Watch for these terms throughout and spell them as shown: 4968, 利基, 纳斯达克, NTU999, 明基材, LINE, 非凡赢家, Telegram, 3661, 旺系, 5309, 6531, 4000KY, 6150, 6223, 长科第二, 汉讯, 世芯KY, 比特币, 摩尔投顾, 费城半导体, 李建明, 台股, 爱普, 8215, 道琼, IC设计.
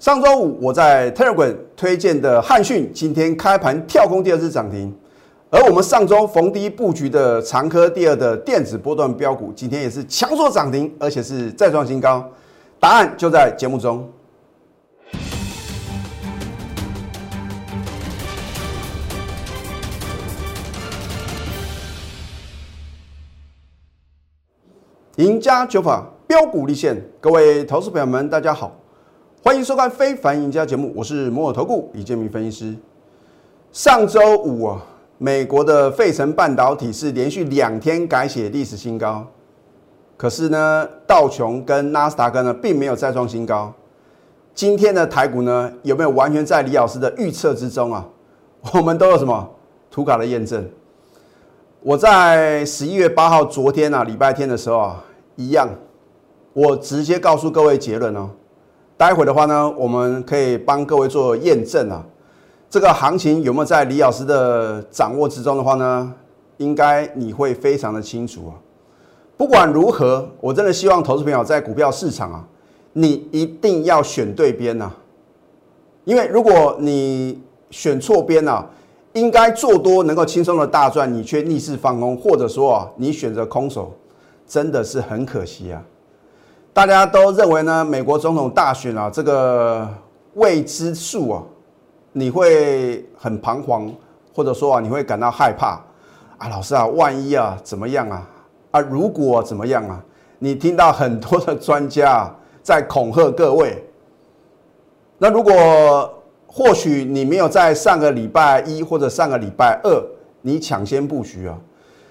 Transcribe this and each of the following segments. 上周五我在 Telegram 推荐的汉讯，今天开盘跳空第二次涨停。而我们上周逢低布局的长科第二的电子波段标股，今天也是强硕涨停，而且是再创新高。答案就在节目中。赢家九法标股立现，各位投资朋友们，大家好，欢迎收看《非凡赢家》节目，我是摩尔投顾李建明分析师。上周五啊，美国的费城半导体是连续2天改写历史新高，可是呢，道琼跟纳斯达克呢并没有再创新高。今天的台股呢，有没有完全在李老师的预测之中啊？我们都有什么图卡的验证？我在11月8号，昨天啊，礼拜天的时候啊。一样，我直接告诉各位结论哦。待会的话呢，我们可以帮各位做验证啊。这个行情有没有在李老师的掌握之中的话呢，应该你会非常的清楚啊。不管如何，我真的希望投资朋友在股票市场啊，你一定要选对边啊。因为如果你选错边啊，应该做多能够轻松的大赚，你却逆势放空，或者说啊，你选择空手。真的是很可惜啊！大家都认为呢，美国总统大选啊，这个未知数啊，你会很彷徨，或者说啊，你会感到害怕啊。老师啊，万一啊怎么样啊？啊，如果啊怎么样啊？你听到很多的专家啊在恐吓各位。那如果或许你没有在上个礼拜一或者上个礼拜二，你抢先布局啊，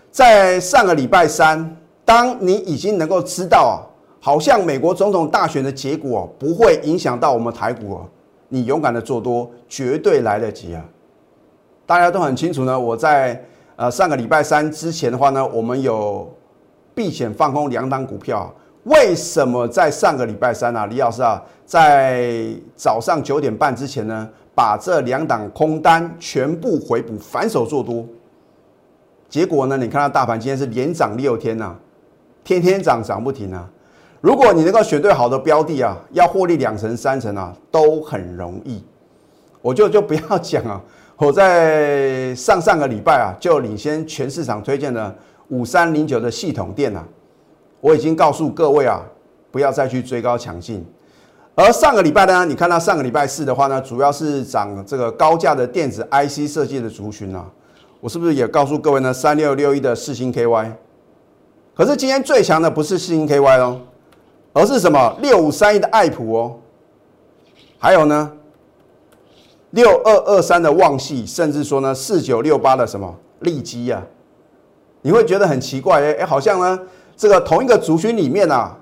在上个礼拜三。当你已经能够知道啊，好像美国总统大选的结果、不会影响到我们台股、你勇敢的做多，绝对来得及啊！大家都很清楚呢。我在上个礼拜三之前的话呢，我们有避险放空2档股票、为什么在上个礼拜三啊，李老师啊，在早上9点半之前呢，把这2档空单全部回补，反手做多？结果呢，你看到大盘今天是连涨6天啊。天天涨涨不停啊！如果你能够选对好的标的啊，要获利2成3成啊，都很容易。我就不要讲啊，我在上个礼拜啊，就领先全市场推荐的5309的系统店啊，我已经告诉各位啊，不要再去追高抢进。而上个礼拜呢，你看到上个礼拜4的话呢，主要是涨这个高价的电子 IC 设计的族群啊，我是不是也告诉各位呢？3661的世芯KY。可是今天最强的不是世芯KY 哦，而是什么6531的爱普哦，还有呢6223的旺系，甚至说呢4968的什么利基啊，你会觉得很奇怪好像呢这个同一个族群里面啊，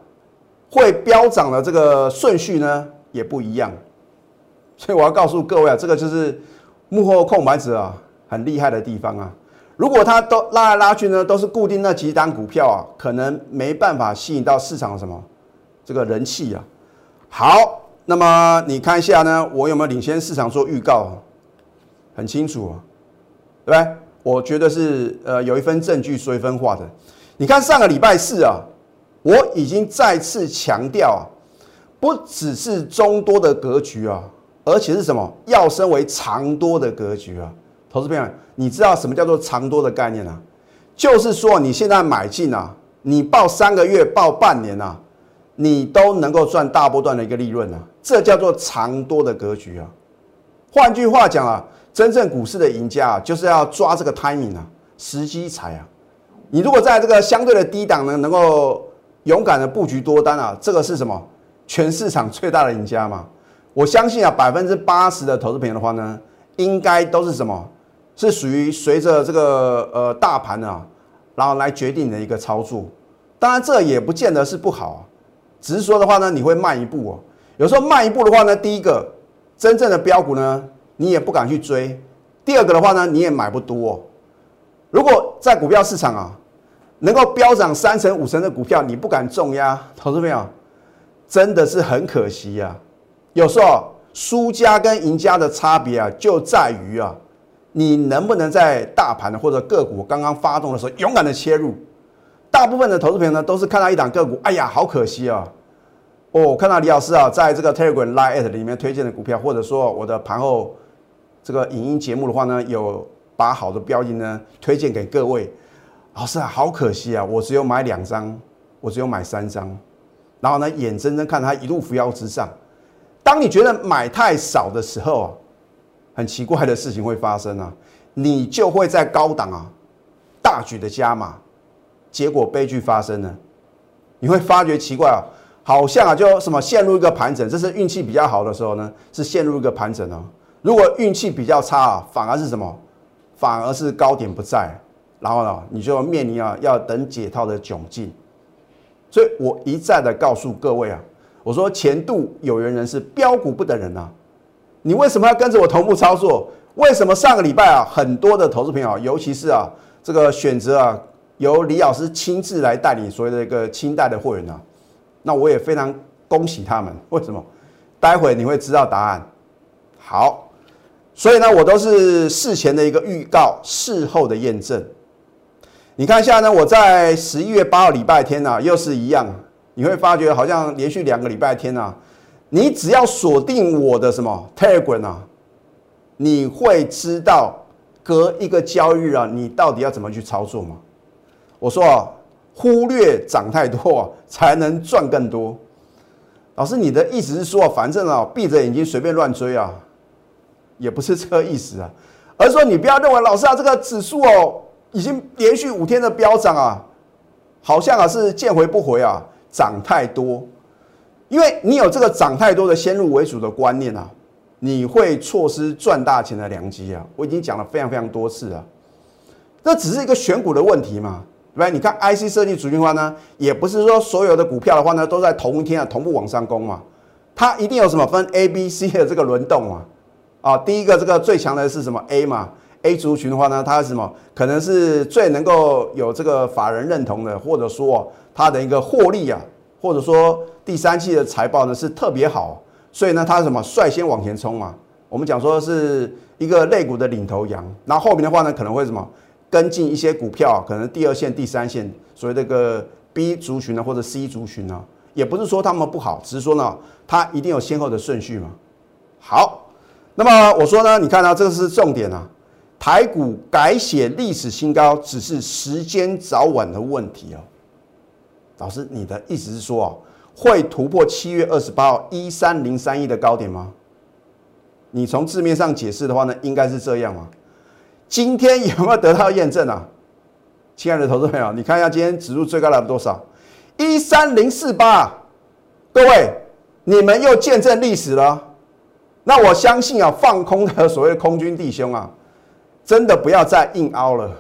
会飙涨的这个顺序呢也不一样，所以我要告诉各位啊，这个就是幕后控盘者啊很厉害的地方啊。如果它都拉来拉去呢，都是固定那几档股票啊，可能没办法吸引到市场的什么这个人气啊。好，那么你看一下呢，我有没有领先市场做预告？很清楚啊，对不对？我觉得是有一份证据说一分话的。你看上个礼拜4啊，我已经再次强调啊，不只是中多的格局啊，而且是什么要升为长多的格局啊。投资朋友，你知道什么叫做长多的概念啊？就是说你现在买进啊，你报3个月、报半年啊，你都能够赚大波段的一个利润啊，这叫做长多的格局啊。换句话讲啊，真正股市的赢家啊，就是要抓这个 timing 啊，时机财啊。你如果在这个相对的低档呢，能够勇敢的布局多单啊，这个是什么？全市场最大的赢家嘛。我相信啊，80%的投资朋友的话呢，应该都是什么？是属于随着这个大盘啊，然后来决定的一个操作。当然这也不见得是不好啊，只是说的话呢，你会慢一步哦。有时候慢一步的话呢，第一个真正的标股呢，你也不敢去追；第二个的话呢，你也买不多哦。如果在股票市场啊，能够飙涨3成5成的股票，你不敢重压，投资朋友真的是很可惜呀。有时候输家跟赢家的差别啊，就在于啊。你能不能在大盘或者个股刚刚发动的时候勇敢的切入？大部分的投资朋友呢，都是看到1档个股，哎呀，好可惜啊！我看到李老师啊，在这个 Telegram Line@ 里面推荐的股票，或者说我的盘后这个影音节目的话呢，有把好的标的呢推荐给各位。老师啊，好可惜啊，我只有买2张，我只有买3张，然后呢，眼睁睁看它一路扶摇直上。当你觉得买太少的时候啊，很奇怪的事情会发生啊，你就会在高档啊大举的加码，结果悲剧发生了。你会发觉奇怪啊。好像啊，就什么陷入一个盘整，这是运气比较好的时候呢，是陷入一个盘整哦。如果运气比较差啊，反而是什么？反而是高点不在，然后呢，你就面临啊要等解套的窘境。所以我一再的告诉各位啊，我说前度有缘人是标股不等人啊，你为什么要跟着我同步操作？为什么上个礼拜啊，很多的投资朋友，尤其是啊这个选择啊由李老师亲自来带领所谓的一个清代的会员啊？那我也非常恭喜他们，为什么？待会你会知道答案。好，所以呢，我都是事前的一个预告，事后的验证。你看一下呢，我在11月8号礼拜天啊，又是一样，你会发觉好像连续2个礼拜天啊，你只要锁定我的什么 Telegram 啊，你会知道隔一个交易日啊，你到底要怎么去操作吗？我说啊。忽略涨太多、啊、才能赚更多。老师，你的意思是说，反正啊，闭着眼睛随便乱追啊，也不是这个意思啊，而是说你不要认为老师啊，这个指数哦，已经连续5天的飙涨啊，好像啊是见回不回啊，涨太多，因为你有这个涨太多的先入为主的观念啊，你会错失赚大钱的良机啊。我已经讲了非常非常多次了，这只是一个选股的问题嘛。对，你看 IC 设计族群的话呢，也不是说所有的股票的话呢，都在同一天啊同步往上攻嘛，它一定有什么分 A、B、C 的这个轮动嘛。啊，第一个这个最强的是什么 A 嘛 ？A 族群的话呢，它是什么？可能是最能够有这个法人认同的，或者说它的一个获利啊，或者说第三季的财报呢是特别好，所以呢它是什么率先往前冲嘛？我们讲说是一个类股的领头羊，然后后面的话呢可能会什么？跟进一些股票，可能2线、3线，所谓这个 B 族群呢，或者 C 族群呢，也不是说他们不好，只是说呢，它一定有先后的顺序嘛。好，那么我说呢，你看到、啊、这个是重点啊，台股改写历史新高，只是时间早晚的问题哦。老师，你的意思是说啊，会突破7月28号13031的高点吗？你从字面上解释的话呢，应该是这样嘛。今天有没有得到验证啊？亲爱的投资朋友，你看一下今天指数最高来了多少？13048，各位，你们又见证历史了。那我相信啊，放空的所谓的空军弟兄啊，真的不要再硬凹了。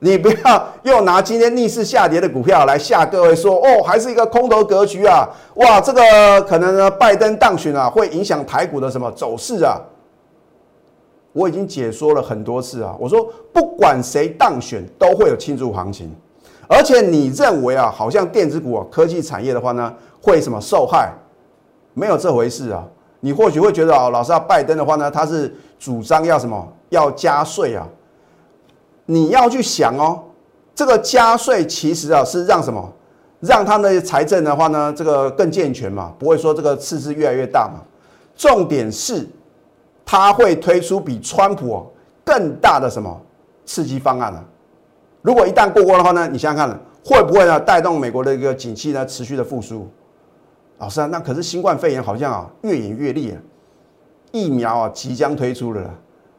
你不要又拿今天逆势下跌的股票来吓各位说，哦，还是一个空头格局啊，哇，这个可能呢，拜登当选啊，会影响台股的什么走势啊？我已经解说了很多次啊，我说不管谁当选都会有庆祝行情，而且你认为啊，好像电子股啊、科技产业的话呢，会什么受害？没有这回事啊！你或许会觉得啊、哦，老师啊，拜登的话呢，他是主张要什么？要加税啊！你要去想哦，这个加税其实啊是让什么？让他们的财政的话呢，这个更健全嘛，不会说这个赤字越来越大嘛。重点是。他会推出比川普更大的什么刺激方案呢、啊？如果一旦过关的话呢，你想想看，会不会呢带动美国的一个景气呢持续的复苏？老师啊，那可是新冠肺炎好像啊越演越烈、啊，疫苗啊即将推出了啦。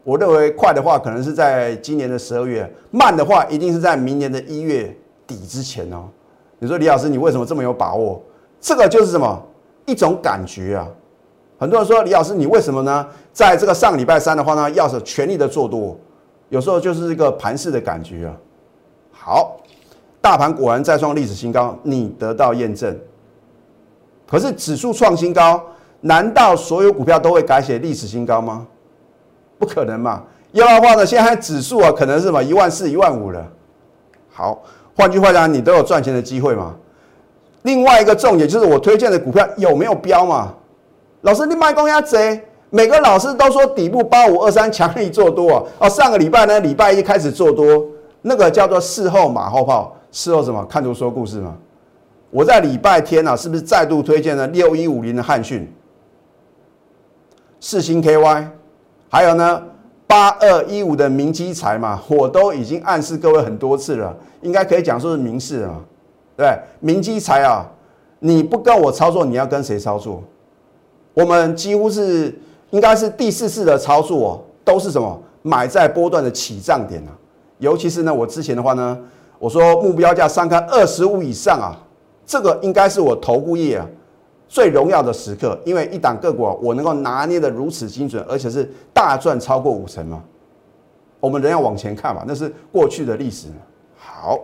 我认为快的话可能是在今年的12月，慢的话一定是在明年的1月底之前哦。你说李老师，你为什么这么有把握？这个就是什么一种感觉啊？很多人说李老师，你为什么呢？在这个上礼拜三的话呢，要是全力的做多，有时候就是一个盘势的感觉啊。好，大盘果然再创历史新高，你得到验证。可是指数创新高，难道所有股票都会改写历史新高吗？不可能嘛！要的话呢，现在指数啊，可能是什么14000、15000了。好，换句话讲，你都有赚钱的机会嘛。另外一个重点就是我推荐的股票有没有标嘛？老师，你卖公鸭贼？每个老师都说底部8523强力做多啊！哦，上个礼拜呢，礼拜1开始做多，那个叫做事后马后炮，事后什么看图说故事嘛？我在礼拜天啊，是不是再度推荐了6150的汉讯、4000KY， 还有呢8215的明基材嘛，我都已经暗示各位很多次了，应该可以讲说是明示啊，对，明基材啊，你不跟我操作，你要跟谁操作？我们几乎是应该是第四次的操作、哦，都是什么买在波段的起涨点啊，尤其是呢，我之前的话呢，我说目标价上看25以上啊，这个应该是我投顾业啊最荣耀的时刻，因为一档个股、啊、我能够拿捏的如此精准，而且是大赚超过50%嘛。我们人要往前看嘛，那是过去的历史。好，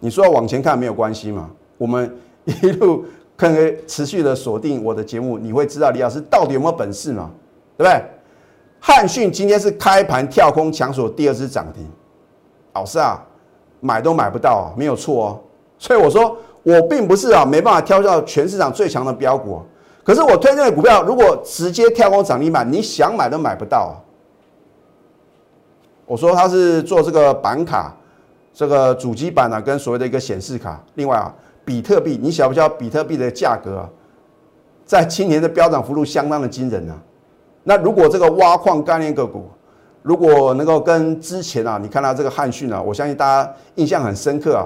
你说要往前看没有关系嘛，我们一路可以持续的锁定我的节目，你会知道李老师到底有没有本事嘛，对不对？汉讯今天是开盘跳空强锁第2只涨停，老师啊，买都买不到、啊，没有错哦。所以我说，我并不是啊没办法挑到全市场最强的标股、啊，可是我推荐的股票，如果直接跳空涨停板，你想买都买不到、啊。我说它是做这个板卡，这个主机板啊，跟所谓的一个显示卡。另外啊，比特币，你晓不晓得比特币的价格啊，在今年的飙涨幅度相当的惊人啊。那如果这个挖矿概念个股，如果能够跟之前啊，你看到这个汉讯啊，我相信大家印象很深刻啊。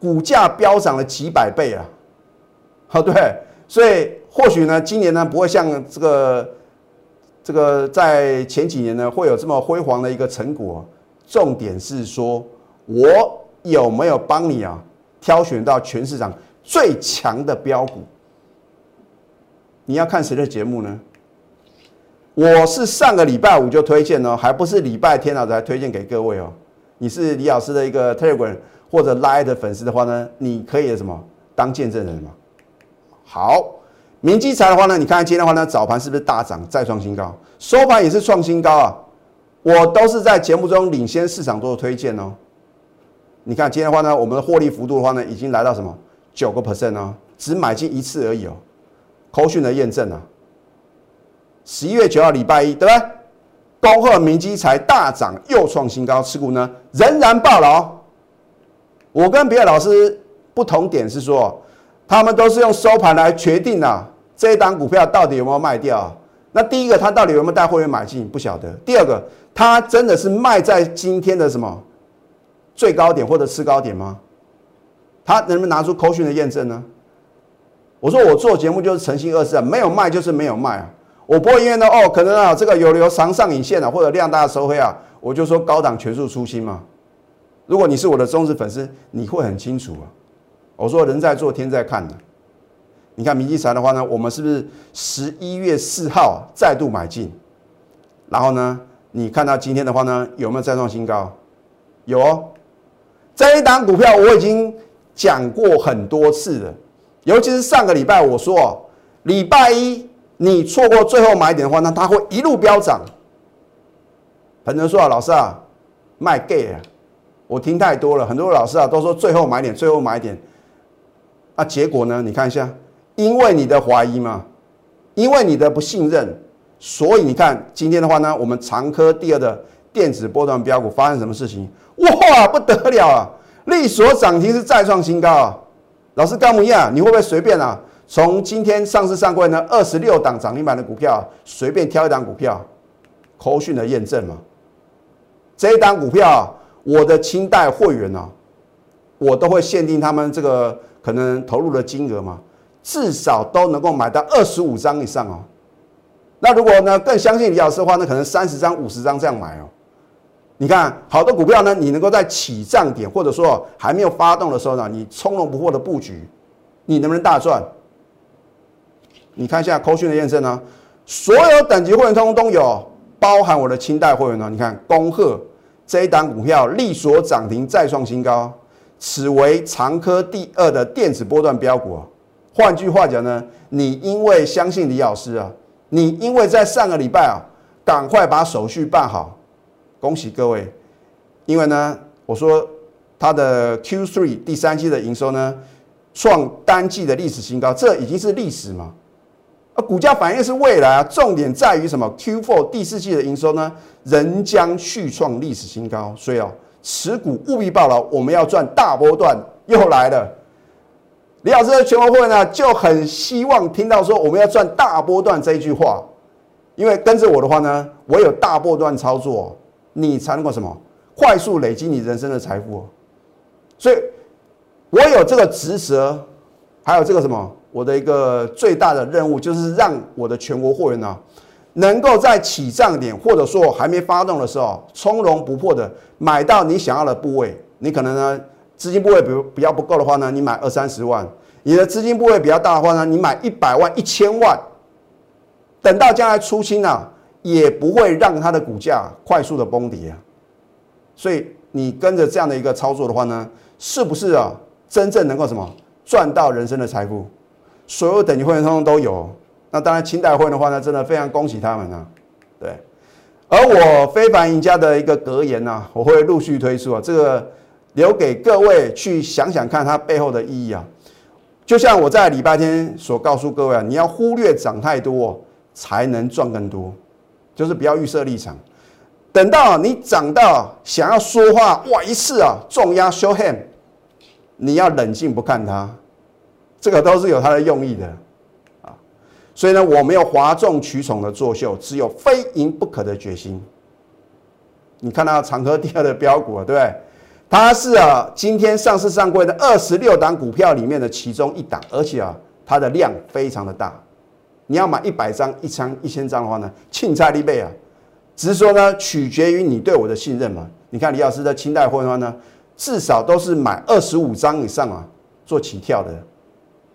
股价飙涨了几百倍啊，好对，所以或许呢，今年呢不会像这个在前几年呢会有这么辉煌的一个成果。重点是说，我有没有帮你啊挑选到全市场最强的标股？你要看谁的节目呢？我是上个礼拜五就推荐哦，还不是礼拜天啊才推荐给各位哦。你是李老师的一个 Telegram。或者 LINE 的粉丝的话呢，你可以什么当见证人嘛？好，明基材的话呢，你看今天的话呢，早盘是不是大涨再创新高，收盘也是创新高啊？我都是在节目中领先市场做的推荐哦。你看今天的话呢，我们的获利幅度的话呢，已经来到什么9% 哦，只买进一次而已哦。口讯的验证啊，11月9号礼拜一，对不对？恭贺明基材大涨又创新高，持股呢仍然爆了哦。我跟别的老师不同点是说，他们都是用收盘来决定啊，这一档股票到底有没有卖掉、啊。那第一个，他到底有没有带会员买进，不晓得；第二个，他真的是卖在今天的什么最高点或者次高点吗？他能不能拿出口讯的验证呢？我说我做节目就是诚信二字啊，没有卖就是没有卖啊，我不会因为呢哦，可能啊这个有留长上影线啊，或者量大的收黑啊，我就说高档全数出清嘛。如果你是我的忠实粉丝，你会很清楚啊。我说人在做天在看的、啊。你看明基材的话呢，我们是不是11月4号再度买进？然后呢，你看到今天的话呢，有没有再创新高？有哦。这一档股票我已经讲过很多次了，尤其是上个礼拜我说哦，礼拜一你错过最后买点的话，那它会一路飙涨。很多人说啊，老师啊，卖 gay 啊。我听太多了，很多老师啊都说最后买点，最后买点。啊，结果呢？你看一下，因为你的怀疑嘛，因为你的不信任，所以你看今天的话呢，我们长科第2的电子波段标股发生什么事情？哇，不得了啊！力所涨停是再创新高啊！老师高明亚，你会不会随便啊？从今天上市上柜呢，26档涨停板的股票、啊，随便挑一档股票，口讯的验证嘛，这一档股票、啊。我的清代会员啊，我都会限定他们这个可能投入的金额嘛，至少都能够买到25张以上哦。那如果呢更相信李老师的话，那可能30张、50张这样买哦。你看好的股票呢，你能够在起涨点或者说还没有发动的时候呢，你从容不迫的布局，你能不能大赚？你看一下口讯的验证啊，所有等级会员通通都有，包含我的清代会员呢。你看恭贺。这一档股票力所涨停再创新高，此为长科第2的电子波段标股、啊。换句话讲呢，你因为相信李老师啊，你因为在上个礼拜啊，赶快把手续办好，恭喜各位！因为呢，我说它的 Q3 第三季的营收呢，创单季的历史新高，这已经是历史嘛。而股价反应是未来啊，重点在于什么 ？Q4 第4季的营收呢，仍将续创历史新高，所以啊，持股务必抱牢，我们要赚大波段又来了。李老师的全国会呢就很希望听到说我们要赚大波段这一句话，因为跟着我的话呢，我有大波段操作，你才能够什么快速累积你人生的财富。所以我有这个职责，还有这个什么，我的一个最大的任务就是让我的全国会员呢，能够在起涨点或者说我还没发动的时候，从容不迫的买到你想要的部位。你可能呢资金部位比较不够的话呢，你买20-30万；你的资金部位比较大的话呢，你买100万、1000万。等到将来出清啊，也不会让它的股价快速的崩跌啊。所以你跟着这样的一个操作的话呢，是不是啊真正能够什么赚到人生的财富？所有等级会员通通都有。那当然，清代会员的话呢，真的非常恭喜他们啊，对。而我非凡赢家的一个格言呢、啊，我会陆续推出啊，这个留给各位去想想看它背后的意义啊。就像我在礼拜天所告诉各位啊，你要忽略涨太多才能赚更多，就是不要预设立场。等到你涨到想要说话哇一次啊重压 show hand， 你要冷静不看它，这个都是有它的用意的。所以呢，我没有哗众取宠的作秀，只有非赢不可的决心。你看到长科第二的标股啊，对不对？它是啊，今天上市上柜的26档股票里面的其中一档，而且啊，它的量非常的大。你要买100张、1000张的话呢，庆菜利倍啊。只是说呢，取决于你对我的信任嘛。你看李老师的清代会的话呢，至少都是买25张以上啊，做起跳的。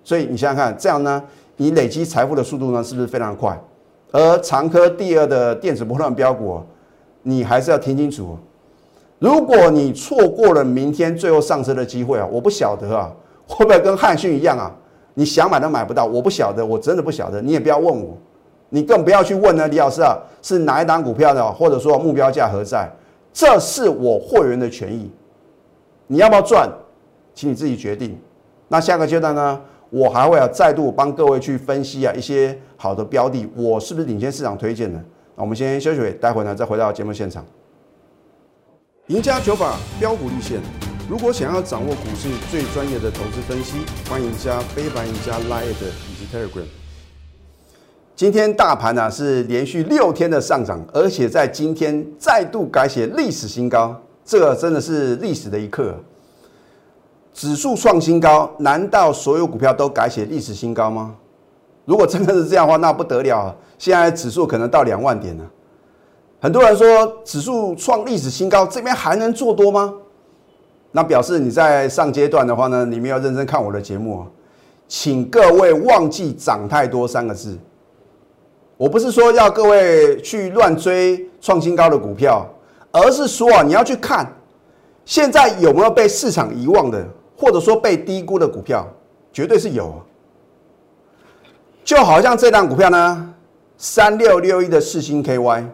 所以你想想看，这样呢？你累积财富的速度呢，是不是非常快？而长科第二的电子波段标股，你还是要听清楚。如果你错过了明天最后上车的机会啊，我不晓得啊，会不会跟汉讯一样啊？你想买都买不到，我不晓得，我真的不晓得。你也不要问我，你更不要去问呢，李老师啊，是哪一档股票的，或者说目标价何在？这是我会员的权益，你要不要赚，请你自己决定。那下个阶段呢？我还会啊再度帮各位去分析啊一些好的标的，我是不是领先市场推荐的？那我们先休息会，待会呢再回到节目现场。赢家九法标股立线，如果想要掌握股市最专业的投资分析，欢迎加非凡、赢家 Line 以及 Telegram。今天大盘呢、啊、是连续6天的上涨，而且在今天再度改写历史新高，这个真的是历史的一刻。指数创新高，难道所有股票都改写历史新高吗？如果真的是这样的话，那不得了啊！现在指数可能到2万点了。很多人说指数创历史新高，这边还能做多吗？那表示你在上阶段的话呢，你没有认真看我的节目啊。请各位忘记涨太多3个字。我不是说要各位去乱追创新高的股票，而是说啊，你要去看现在有没有被市场遗忘的，或者说被低估的股票，绝对是有、啊。就好像这档股票呢，3661的世芯 KY，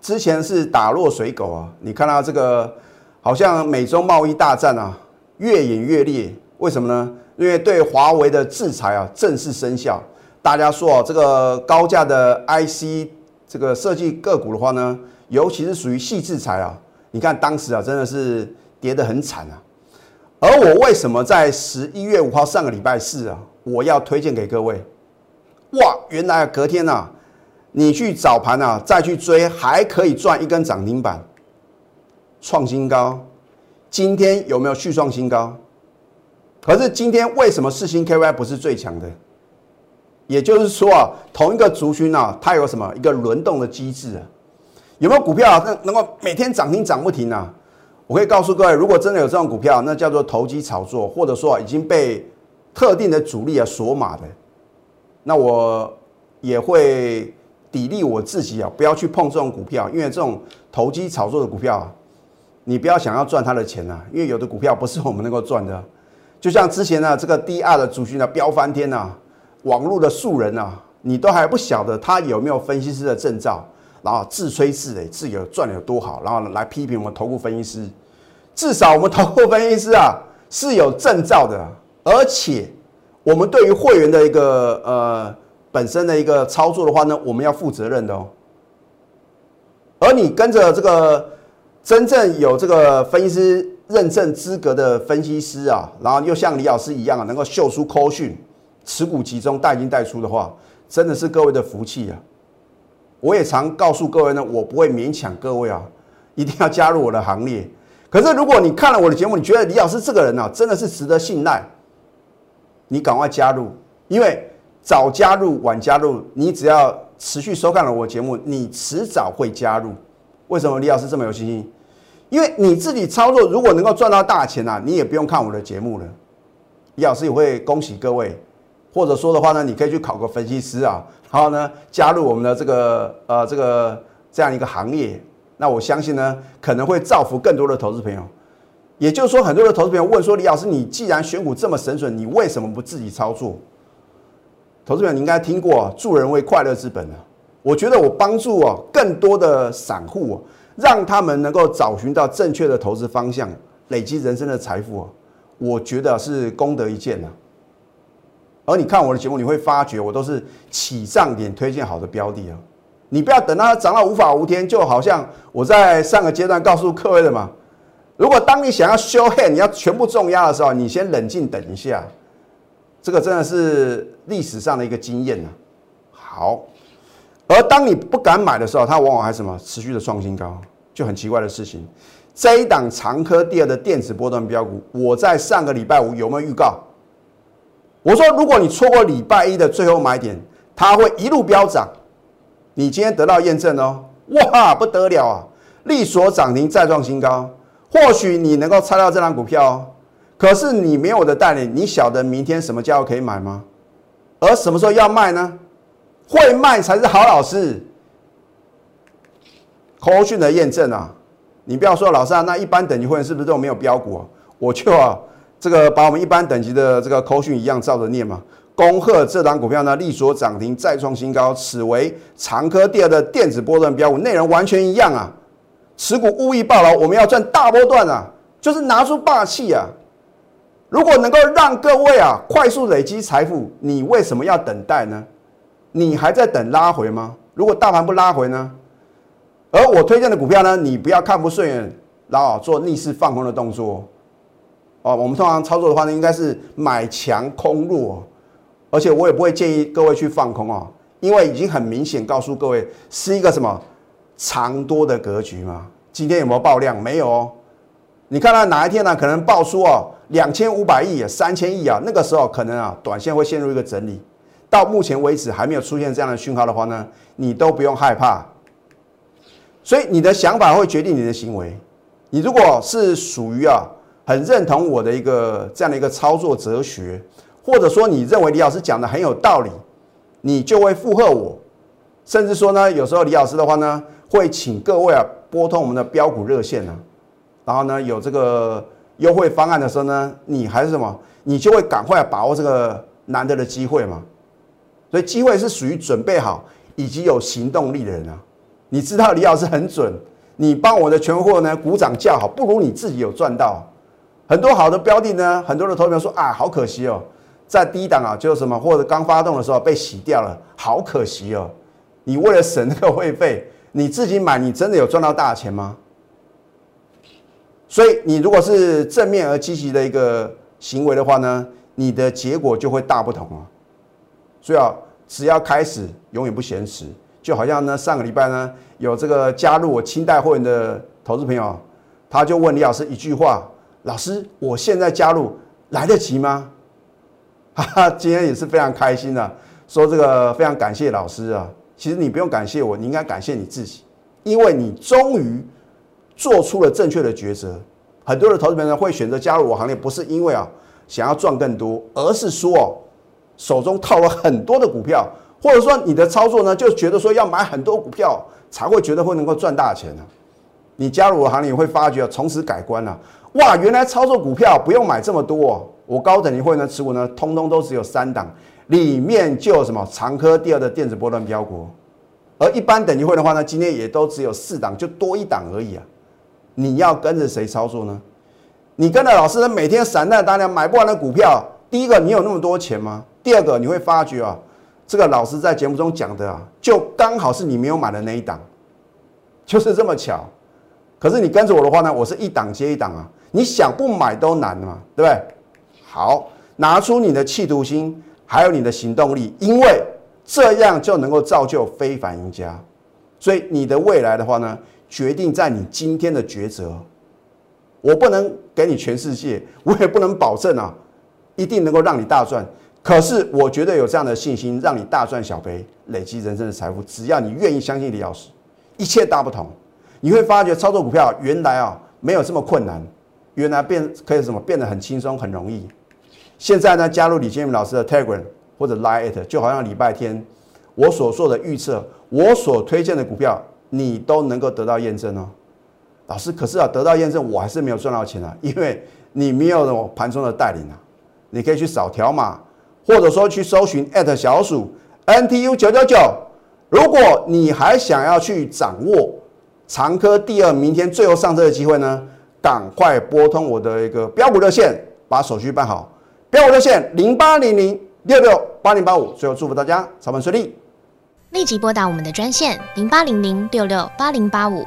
之前是打落水狗啊。你看到这个，好像美中贸易大战啊，越演越烈。为什么呢？因为对华为的制裁啊正式生效。大家说啊，这个高价的 IC 这个设计个股的话呢，尤其是属于细制裁啊。你看当时啊，真的是跌得很惨啊。而我为什么在11月5号上个礼拜4啊，我要推荐给各位？哇，原来隔天啊，你去早盘啊，再去追，还可以赚1根涨停板，创新高。今天有没有续创新高？可是今天为什么世芯 KY 不是最强的？也就是说啊，同一个族群啊，它有什么一个轮动的机制啊？有没有股票啊能够每天涨停涨不停啊？我可以告诉各位，如果真的有这种股票，那叫做投机炒作，或者说、啊、已经被特定的主力啊锁码的，那我也会砥砺我自己啊，不要去碰这种股票，因为这种投机炒作的股票啊，你不要想要赚它的钱啊，因为有的股票不是我们能够赚的、啊。就像之前呢、啊，这个 DR 的族群呢、啊、飙翻天啊，网络的素人啊，你都还不晓得他有没有分析师的证照，然后自吹自擂，自己赚的有多好，然后来批评我们投顾分析师。至少我们投顾分析师啊是有证照的，而且我们对于会员的一个本身的一个操作的话呢，我们要负责任的哦。而你跟着这个真正有这个分析师认证资格的分析师啊，然后又像李老师一样啊，能够秀出扣讯，持股集中、带进带出的话，真的是各位的福气啊！我也常告诉各位呢，我不会勉强各位啊，一定要加入我的行列。可是如果你看了我的节目，你觉得李老师这个人啊，真的是值得信赖，你赶快加入，因为早加入、晚加入，你只要持续收看了我的节目，你迟早会加入。为什么李老师这么有信心？因为你自己操作，如果能够赚到大钱啊，你也不用看我的节目了。李老师也会恭喜各位，或者说的话呢，你可以去考个分析师啊，然后呢加入我们的这样一个行业。那我相信呢，可能会造福更多的投资朋友。也就是说，很多的投资朋友问说，李老师，你既然选股这么神准，你为什么不自己操作？投资朋友，你应该听过、啊、助人为快乐之本啊。我觉得我帮助啊更多的散户、啊，让他们能够找寻到正确的投资方向，累积人生的财富、啊，我觉得是功德一件啊。而你看我的节目，你会发觉我都是起涨点推荐好的标的啊。你不要等它涨到无法无天，就好像我在上个阶段告诉各位的嘛。如果当你想要show hand，你要全部重压的时候，你先冷静等一下。这个真的是历史上的一个经验、啊、好，而当你不敢买的时候，它往往还什么持续的创新高，就很奇怪的事情。这一档长科第二的电子波段标股，我在上个礼拜五有没有预告？我说，如果你错过礼拜一的最后买点，它会一路飙涨。你今天得到验证哦，哇，不得了啊！力所涨停再创新高，或许你能够猜到这档股票哦。可是你没有我的带领，你晓得明天什么价位可以买吗？而什么时候要卖呢？会卖才是好老师。口讯的验证啊，你不要说老师啊，那一般等级会员是不是都没有标股啊？我就啊，这个把我们一般等级的这个口讯一样照着念嘛。恭贺这档股票呢，力所涨停再创新高，此为长科第二的电子波段标股，内容完全一样啊。持股务必抱牢，我们要赚大波段啊，就是拿出霸气啊。如果能够让各位啊快速累积财富，你为什么要等待呢？你还在等拉回吗？如果大盘不拉回呢？而我推荐的股票呢，你不要看不顺眼，然后做逆势放空的动作。哦，我们通常操作的话呢，应该是买强空弱，而且我也不会建议各位去放空哦，因为已经很明显告诉各位是一个什么长多的格局嘛。今天有没有爆量？没有哦。你看到哪一天呢、啊？可能爆出哦。2500亿、3000亿啊，那个时候可能啊，短线会陷入一个整理。到目前为止还没有出现这样的讯号的话呢，你都不用害怕。所以你的想法会决定你的行为。你如果是属于啊，很认同我的一个这样的一个操作哲学，或者说你认为李老师讲的很有道理，你就会附和我。甚至说呢，有时候李老师的话呢，会请各位啊拨通我们的标股热线啊，然后呢有这个优惠方案的时候呢，你还是什么，你就会赶快把握这个难得的机会嘛。所以机会是属于准备好以及有行动力的人啊。你知道李老师很准，你帮我的全货呢鼓掌叫好，不如你自己有赚到。很多好的标的呢，很多的投资者说啊，好可惜哦，在低档啊就是什么或者刚发动的时候被洗掉了，好可惜哦。你为了省那个会费，你自己买，你真的有赚到大钱吗？所以你如果是正面而积极的一个行为的话呢，你的结果就会大不同啊。所以啊，只要开始，永远不嫌迟。就好像呢，上个礼拜呢，有这个加入我清代会员的投资朋友，他就问李老师一句话：“老师，我现在加入来得及吗？”哈哈，今天也是非常开心啊，说这个非常感谢老师啊。其实你不用感谢我，你应该感谢你自己，因为你终于做出了正确的抉择。很多的投资人会选择加入我行列，不是因为啊想要赚更多，而是说、哦、手中套了很多的股票，或者说你的操作呢就觉得说要买很多股票才会觉得会能够赚大钱、啊、你加入我行列，你会发觉从此改观了、啊。哇，原来操作股票不用买这么多、哦。我高等级会呢持股呢，通通都只有3档，里面就有什么长科第二的电子波段标股，而一般等级会的话呢，今天也都只有4档，就多1档而已啊。你要跟着谁操作呢？你跟着老师呢，每天散弹打量买不完的股票。第一个，你有那么多钱吗？第二个，你会发觉啊，这个老师在节目中讲的啊，就刚好是你没有买的那一档，就是这么巧。可是你跟着我的话呢，我是一档接一档啊，你想不买都难嘛，对不对？好，拿出你的企图心，还有你的行动力，因为这样就能够造就非凡赢家。所以你的未来的话呢，决定在你今天的抉择。我不能给你全世界，我也不能保证啊，一定能够让你大赚。可是我绝对有这样的信心，让你大赚小赔，累积人生的财富。只要你愿意相信李老师，一切大不同。你会发觉操作股票原来啊没有这么困难，原来可以什么变得很轻松很容易。现在呢，加入李建明老师的 Telegram 或者 Line， 就好像礼拜天我所做的预测，我所推荐的股票，你都能够得到验证哦。老师，可是啊，得到验证我还是没有赚到钱啊，因为你没有盘中的带领啊。你可以去扫条码，或者说去搜寻小鼠 NTU999。如果你还想要去掌握长科第二明天最后上车的机会呢，赶快拨通我的一个标股热线，把手续办好。标股热线0800668085。最后祝福大家操盘顺利，立即拨打我们的专线0800668085。